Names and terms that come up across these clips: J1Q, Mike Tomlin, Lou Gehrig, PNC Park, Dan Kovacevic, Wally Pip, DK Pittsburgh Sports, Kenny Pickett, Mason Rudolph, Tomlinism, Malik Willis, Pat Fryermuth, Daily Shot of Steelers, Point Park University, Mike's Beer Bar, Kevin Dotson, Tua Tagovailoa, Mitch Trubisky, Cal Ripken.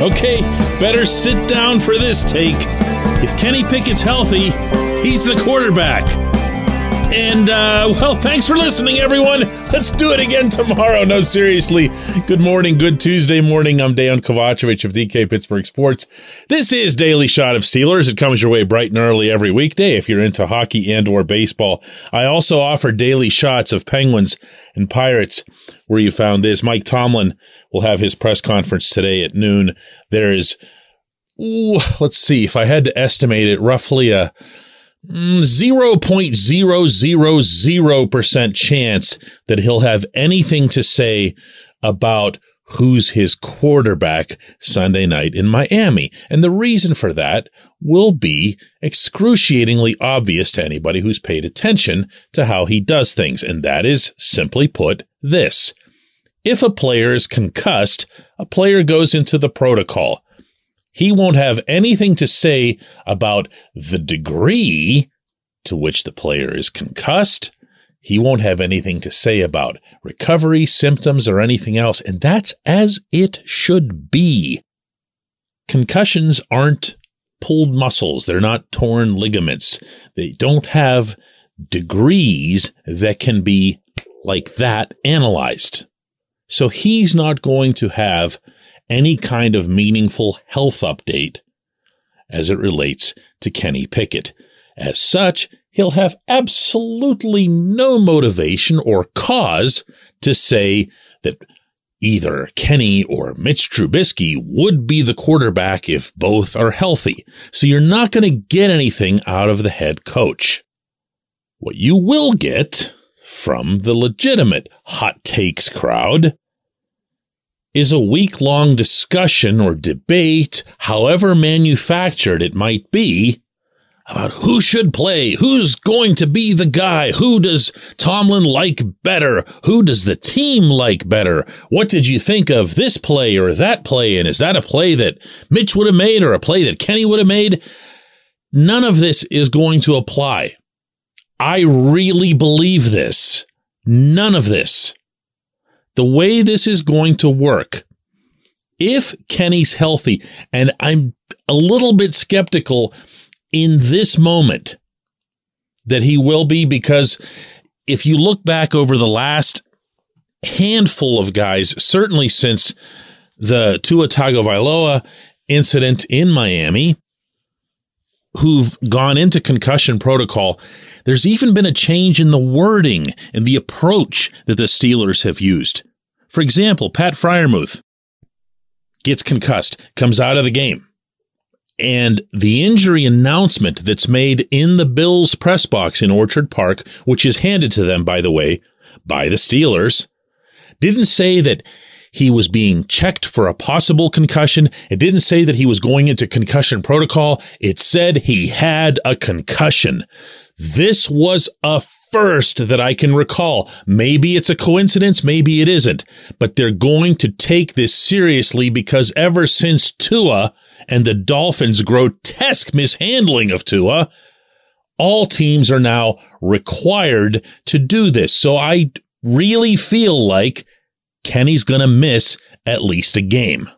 Okay, better sit down for this take. If Kenny Pickett's healthy, he's the quarterback. And, well, thanks for listening, everyone. Let's do it again tomorrow. No, seriously. Good morning. Good Tuesday morning. I'm Dan Kovacevic of DK Pittsburgh Sports. This is Daily Shot of Steelers. It comes your way bright and early every weekday if you're into hockey and or baseball. I also offer daily shots of Penguins and Pirates where you found this. Mike Tomlin will have his press conference today at noon. There is, let's see, if I had to estimate it, roughly a 0.000% chance that he'll have anything to say about who's his quarterback Sunday night in Miami. And the reason for that will be excruciatingly obvious to anybody who's paid attention to how he does things. And that is, simply put, this. If a player is concussed, a player goes into the protocol. He won't have anything to say about the degree to which the player is concussed. He won't have anything to say about recovery, symptoms, or anything else. And that's as it should be. Concussions aren't pulled muscles. They're not torn ligaments. They don't have degrees that can be like that analyzed. So he's not going to have any kind of meaningful health update as it relates to Kenny Pickett. As such, he'll have absolutely no motivation or cause to say that either Kenny or Mitch Trubisky would be the quarterback if both are healthy. So you're not going to get anything out of the head coach. What you will get from the legitimate hot takes crowd is a week-long discussion or debate, however manufactured it might be, about who should play, who's going to be the guy, who does Tomlin like better, who does the team like better, what did you think of this play or that play, and is that a play that Mitch would have made or a play that Kenny would have made? None of this is going to apply. I really believe this. None of this. The way this is going to work, if Kenny's healthy, and I'm a little bit skeptical in this moment that he will be, because if you look back over the last handful of guys, certainly since the Tua Tagovailoa incident in Miami, who've gone into concussion protocol, there's even been a change in the wording and the approach that the Steelers have used. For example, Pat Fryermuth gets concussed, comes out of the game, and the injury announcement that's made in the Bills press box in Orchard Park, which is handed to them, by the way, by the Steelers, didn't say that he was being checked for a possible concussion. It didn't say that he was going into concussion protocol. It said he had a concussion. This was a first that I can recall. Maybe it's a coincidence, maybe it isn't. But they're going to take this seriously, because ever since Tua and the Dolphins' grotesque mishandling of Tua, all teams are now required to do this. So I really feel like Kenny's going to miss at least a game.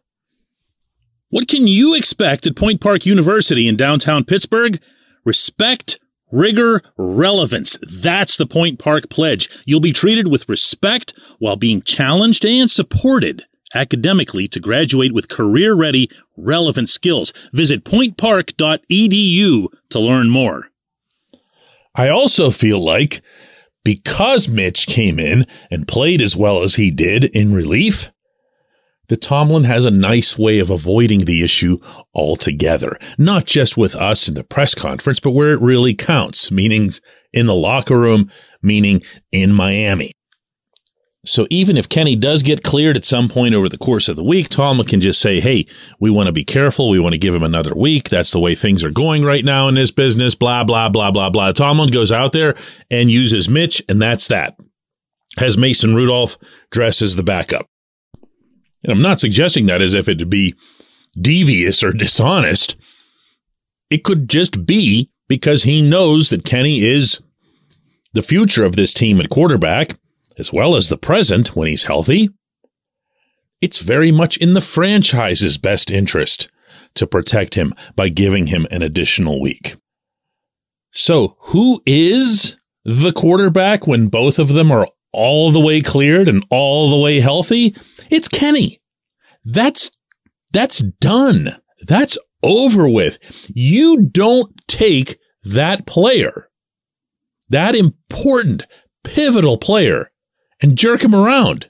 What can you expect at Point Park University in downtown Pittsburgh? Respect, rigor, relevance. That's the Point Park Pledge. You'll be treated with respect while being challenged and supported academically to graduate with career-ready, relevant skills. Visit pointpark.edu to learn more. I also feel like because Mitch came in and played as well as he did in relief, that Tomlin has a nice way of avoiding the issue altogether, not just with us in the press conference, but where it really counts, meaning in the locker room, meaning in Miami. So even if Kenny does get cleared at some point over the course of the week, Tomlin can just say, hey, we want to be careful. We want to give him another week. That's the way things are going right now in this business, blah, blah, blah, blah, blah. Tomlin goes out there and uses Mitch, and that's that. Has Mason Rudolph dress as the backup. And I'm not suggesting that as if it'd be devious or dishonest. It could just be because he knows that Kenny is the future of this team at quarterback, as well as the present when he's healthy. It's very much in the franchise's best interest to protect him by giving him an additional week. So who is the quarterback when both of them are all the way cleared and all the way healthy? It's Kenny. That's done. That's over with. You don't take that player, that important, pivotal player, and jerk him around.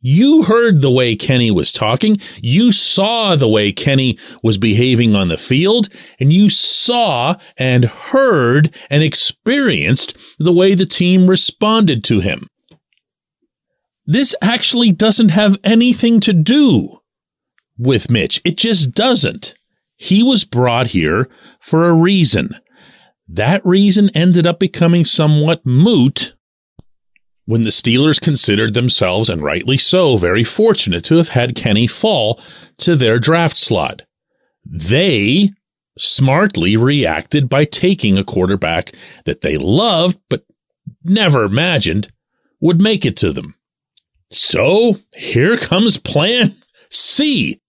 You heard the way Kenny was talking. You saw the way Kenny was behaving on the field. And you saw and heard and experienced the way the team responded to him. This actually doesn't have anything to do with Mitch. It just doesn't. He was brought here for a reason. That reason ended up becoming somewhat moot when the Steelers considered themselves, and rightly so, very fortunate to have had Kenny fall to their draft slot. They smartly reacted by taking a quarterback that they loved but never imagined would make it to them. So here comes plan C.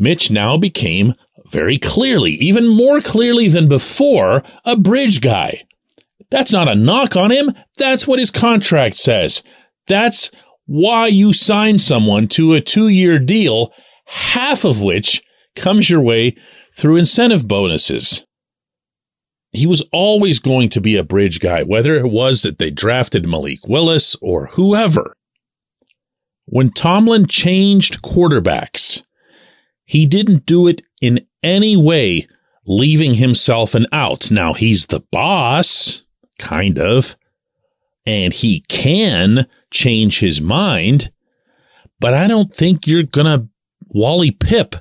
Mitch now became very clearly, even more clearly than before, a bridge guy. That's not a knock on him. That's what his contract says. That's why you sign someone to a 2-year deal, half of which comes your way through incentive bonuses. He was always going to be a bridge guy, whether it was that they drafted Malik Willis or whoever. When Tomlin changed quarterbacks, he didn't do it in any way leaving himself an out. Now, he's the boss. Kind of. And he can change his mind. But I don't think you're going to Wally Pip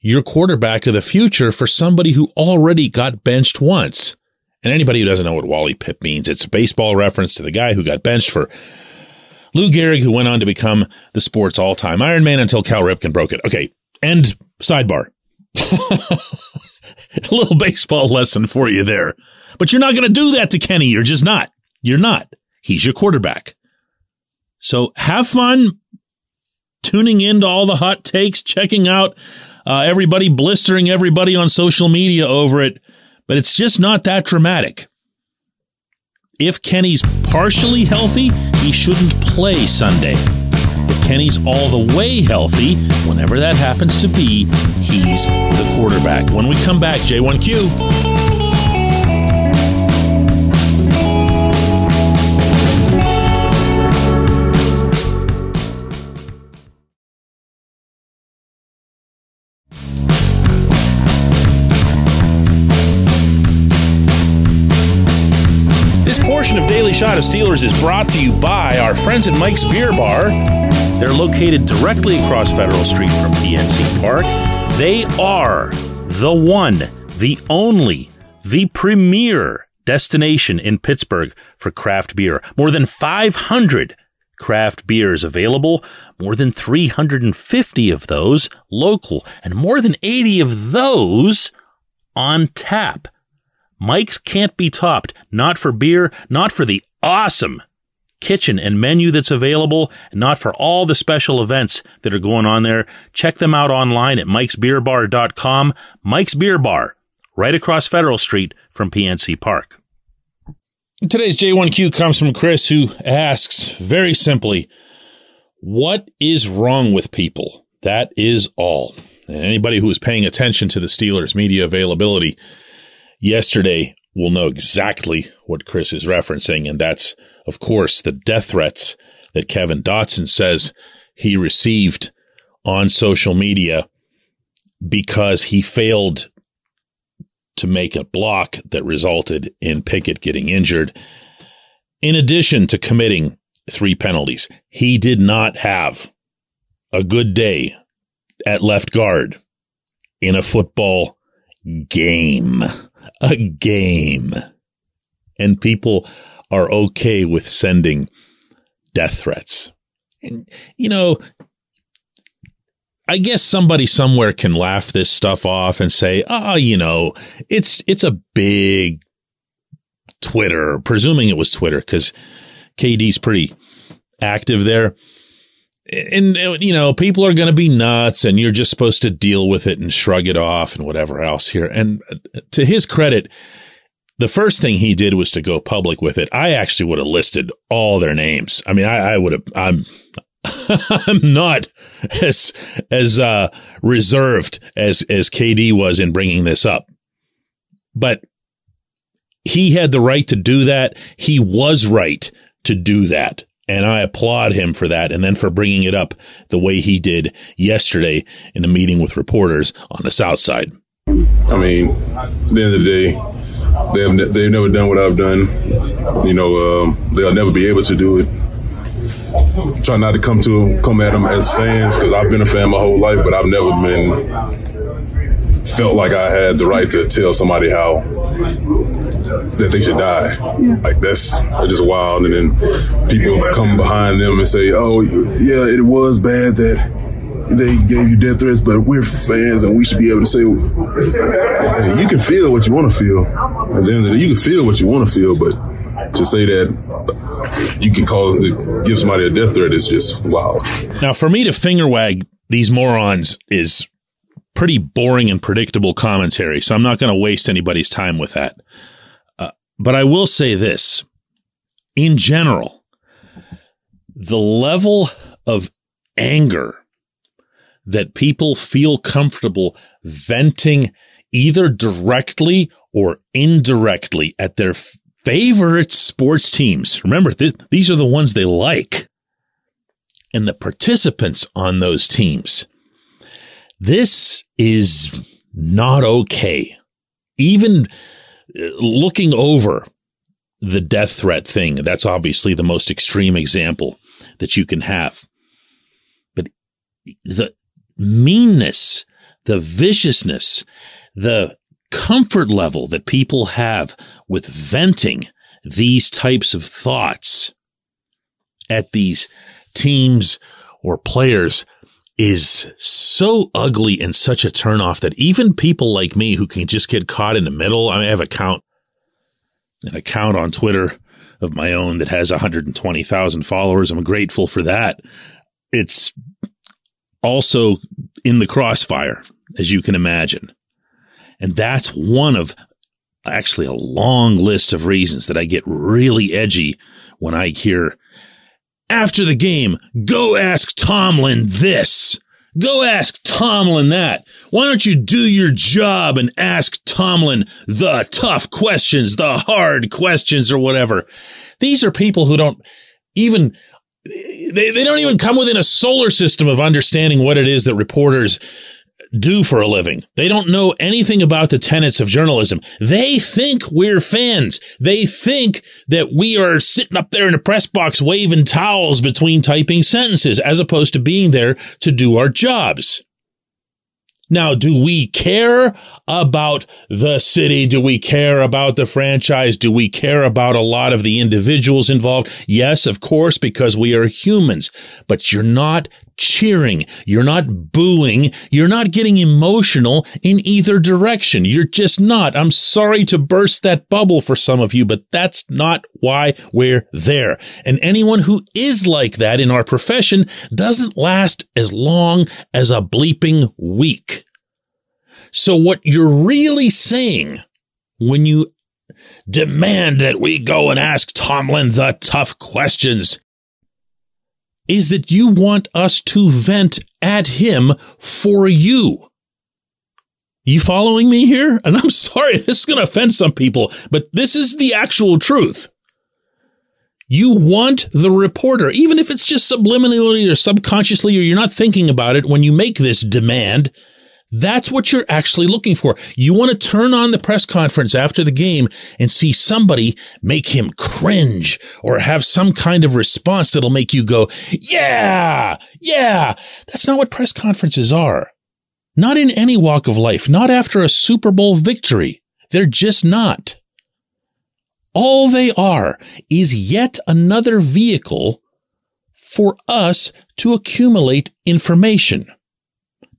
your quarterback of the future for somebody who already got benched once. And anybody who doesn't know what Wally Pip means, it's a baseball reference to the guy who got benched for Lou Gehrig, who went on to become the sport's all-time Iron Man until Cal Ripken broke it. Okay, end sidebar. A little baseball lesson for you there. But you're not going to do that to Kenny. You're just not. You're not. He's your quarterback. So have fun tuning into all the hot takes, checking out everybody, blistering everybody on social media over it. But it's just not that dramatic. If Kenny's partially healthy, he shouldn't play Sunday. If Kenny's all the way healthy, whenever that happens to be, he's the quarterback. When we come back, J1Q. Of Daily Shot of Steelers is brought to you by our friends at Mike's Beer Bar. They're located directly across Federal Street from PNC Park. They are the one, the only, the premier destination in Pittsburgh for craft beer. More than 500 craft beers available, more than 350 of those local, and more than 80 of those on tap. Mike's can't be topped, not for beer, not for the awesome kitchen and menu that's available, and not for all the special events that are going on there. Check them out online at mikesbeerbar.com. Mike's Beer Bar, right across Federal Street from PNC Park. Today's J1Q comes from Chris, who asks very simply, what is wrong with people? That is all. And anybody who is paying attention to the Steelers media availability yesterday will know exactly what Chris is referencing. And that's, of course, the death threats that Kevin Dotson says he received on social media because he failed to make a block that resulted in Pickett getting injured. In addition to committing 3 penalties, he did not have a good day at left guard in a football game. A game. And people are okay with sending death threats. And, you know, I guess somebody somewhere can laugh this stuff off and say, oh, you know, it's a big Twitter, presuming it was Twitter, because KD's pretty active there. And, you know, people are going to be nuts and you're just supposed to deal with it and shrug it off and whatever else here. And to his credit, the first thing he did was to go public with it. I actually would have listed all their names. I mean, I would have, I'm not as reserved as KD was in bringing this up, but he had the right to do that. He was right to do that. And I applaud him for that. And then for bringing it up the way he did yesterday in a meeting with reporters on the South Side. I mean, at the end of the day, they've never done what I've done. You know, they'll never be able to do it. Try not to come at them as fans, because I've been a fan my whole life, but I've never felt like I had the right to tell somebody that they should die. Yeah. Like, that's just wild. And then people come behind them and say, oh, yeah, it was bad that they gave you death threats, but we're fans and we should be able to say, you can feel what you want to feel. At the end of the day, you can feel what you want to feel, but to say that you can give somebody a death threat is just wild. Now, for me to finger wag these morons is pretty boring and predictable commentary, so I'm not going to waste anybody's time with that. But I will say this. In general, the level of anger that people feel comfortable venting either directly or indirectly at their favorite sports teams. Remember, these are the ones they like. And the participants on those teams. This is not okay. Even looking over the death threat thing, that's obviously the most extreme example that you can have. But the meanness, the viciousness, the comfort level that people have with venting these types of thoughts at these teams or players is so ugly and such a turnoff that even people like me who can just get caught in the middle. I mean, I have an account on Twitter of my own that has 120,000 followers. I'm grateful for that. It's also in the crossfire, as you can imagine. And that's one of actually a long list of reasons that I get really edgy when I hear, after the game, go ask Tomlin this. Go ask Tomlin that. Why don't you do your job and ask Tomlin the tough questions, the hard questions, or whatever? These are people who don't even come within a solar system of understanding what it is that reporters do for a living. They don't know anything about the tenets of journalism. They think we're fans. They think that we are sitting up there in the press box waving towels between typing sentences as opposed to being there to do our jobs. Now, do we care about the city? Do we care about the franchise? Do we care about a lot of the individuals involved? Yes, of course, because we are humans. But you're not cheering. You're not booing. You're not getting emotional in either direction. You're just not. I'm sorry to burst that bubble for some of you, but that's not why we're there. And anyone who is like that in our profession doesn't last as long as a bleeping week. So what you're really saying when you demand that we go and ask Tomlin the tough questions is that you want us to vent at him for you. You following me here? And I'm sorry, this is going to offend some people, but this is the actual truth. You want the reporter, even if it's just subliminally or subconsciously, or you're not thinking about it when you make this demand, that's what you're actually looking for. You want to turn on the press conference after the game and see somebody make him cringe or have some kind of response that'll make you go, yeah, yeah. That's not what press conferences are. Not in any walk of life, not after a Super Bowl victory. They're just not. All they are is yet another vehicle for us to accumulate information.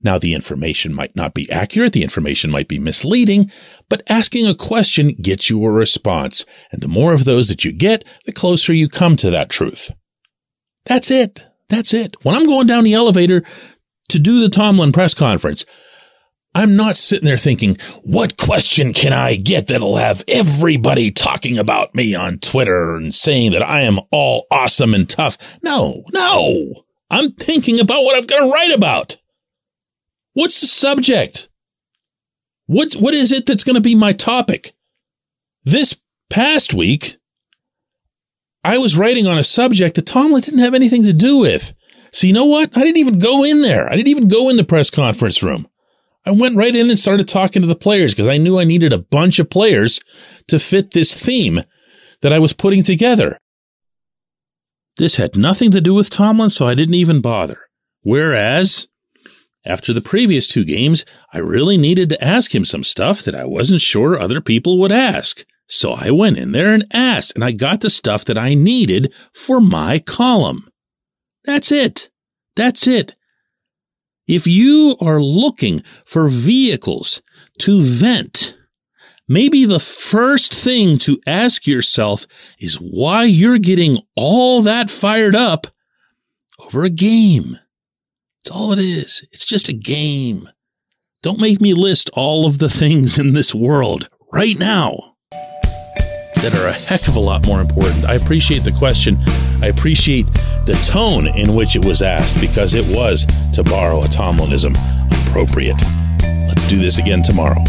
Now, the information might not be accurate. The information might be misleading, but asking a question gets you a response. And the more of those that you get, the closer you come to that truth. That's it. That's it. When I'm going down the elevator to do the Tomlin press conference, I'm not sitting there thinking, what question can I get that'll have everybody talking about me on Twitter and saying that I am all awesome and tough? No. I'm thinking about what I'm going to write about. What's the subject? What is it that's going to be my topic? This past week, I was writing on a subject that Tomlin didn't have anything to do with. So you know what? I didn't even go in there. I didn't even go in the press conference room. I went right in and started talking to the players because I knew I needed a bunch of players to fit this theme that I was putting together. This had nothing to do with Tomlin, so I didn't even bother. Whereas, after the previous two games, I really needed to ask him some stuff that I wasn't sure other people would ask. So I went in there and asked, and I got the stuff that I needed for my column. That's it. If you are looking for vehicles to vent, maybe the first thing to ask yourself is why you're getting all that fired up over a game. It's all it is. It's just a game. Don't make me list all of the things in this world right now that are a heck of a lot more important. I appreciate the question. I appreciate the tone in which it was asked, because it was, to borrow a Tomlinism, appropriate. Let's do this again tomorrow.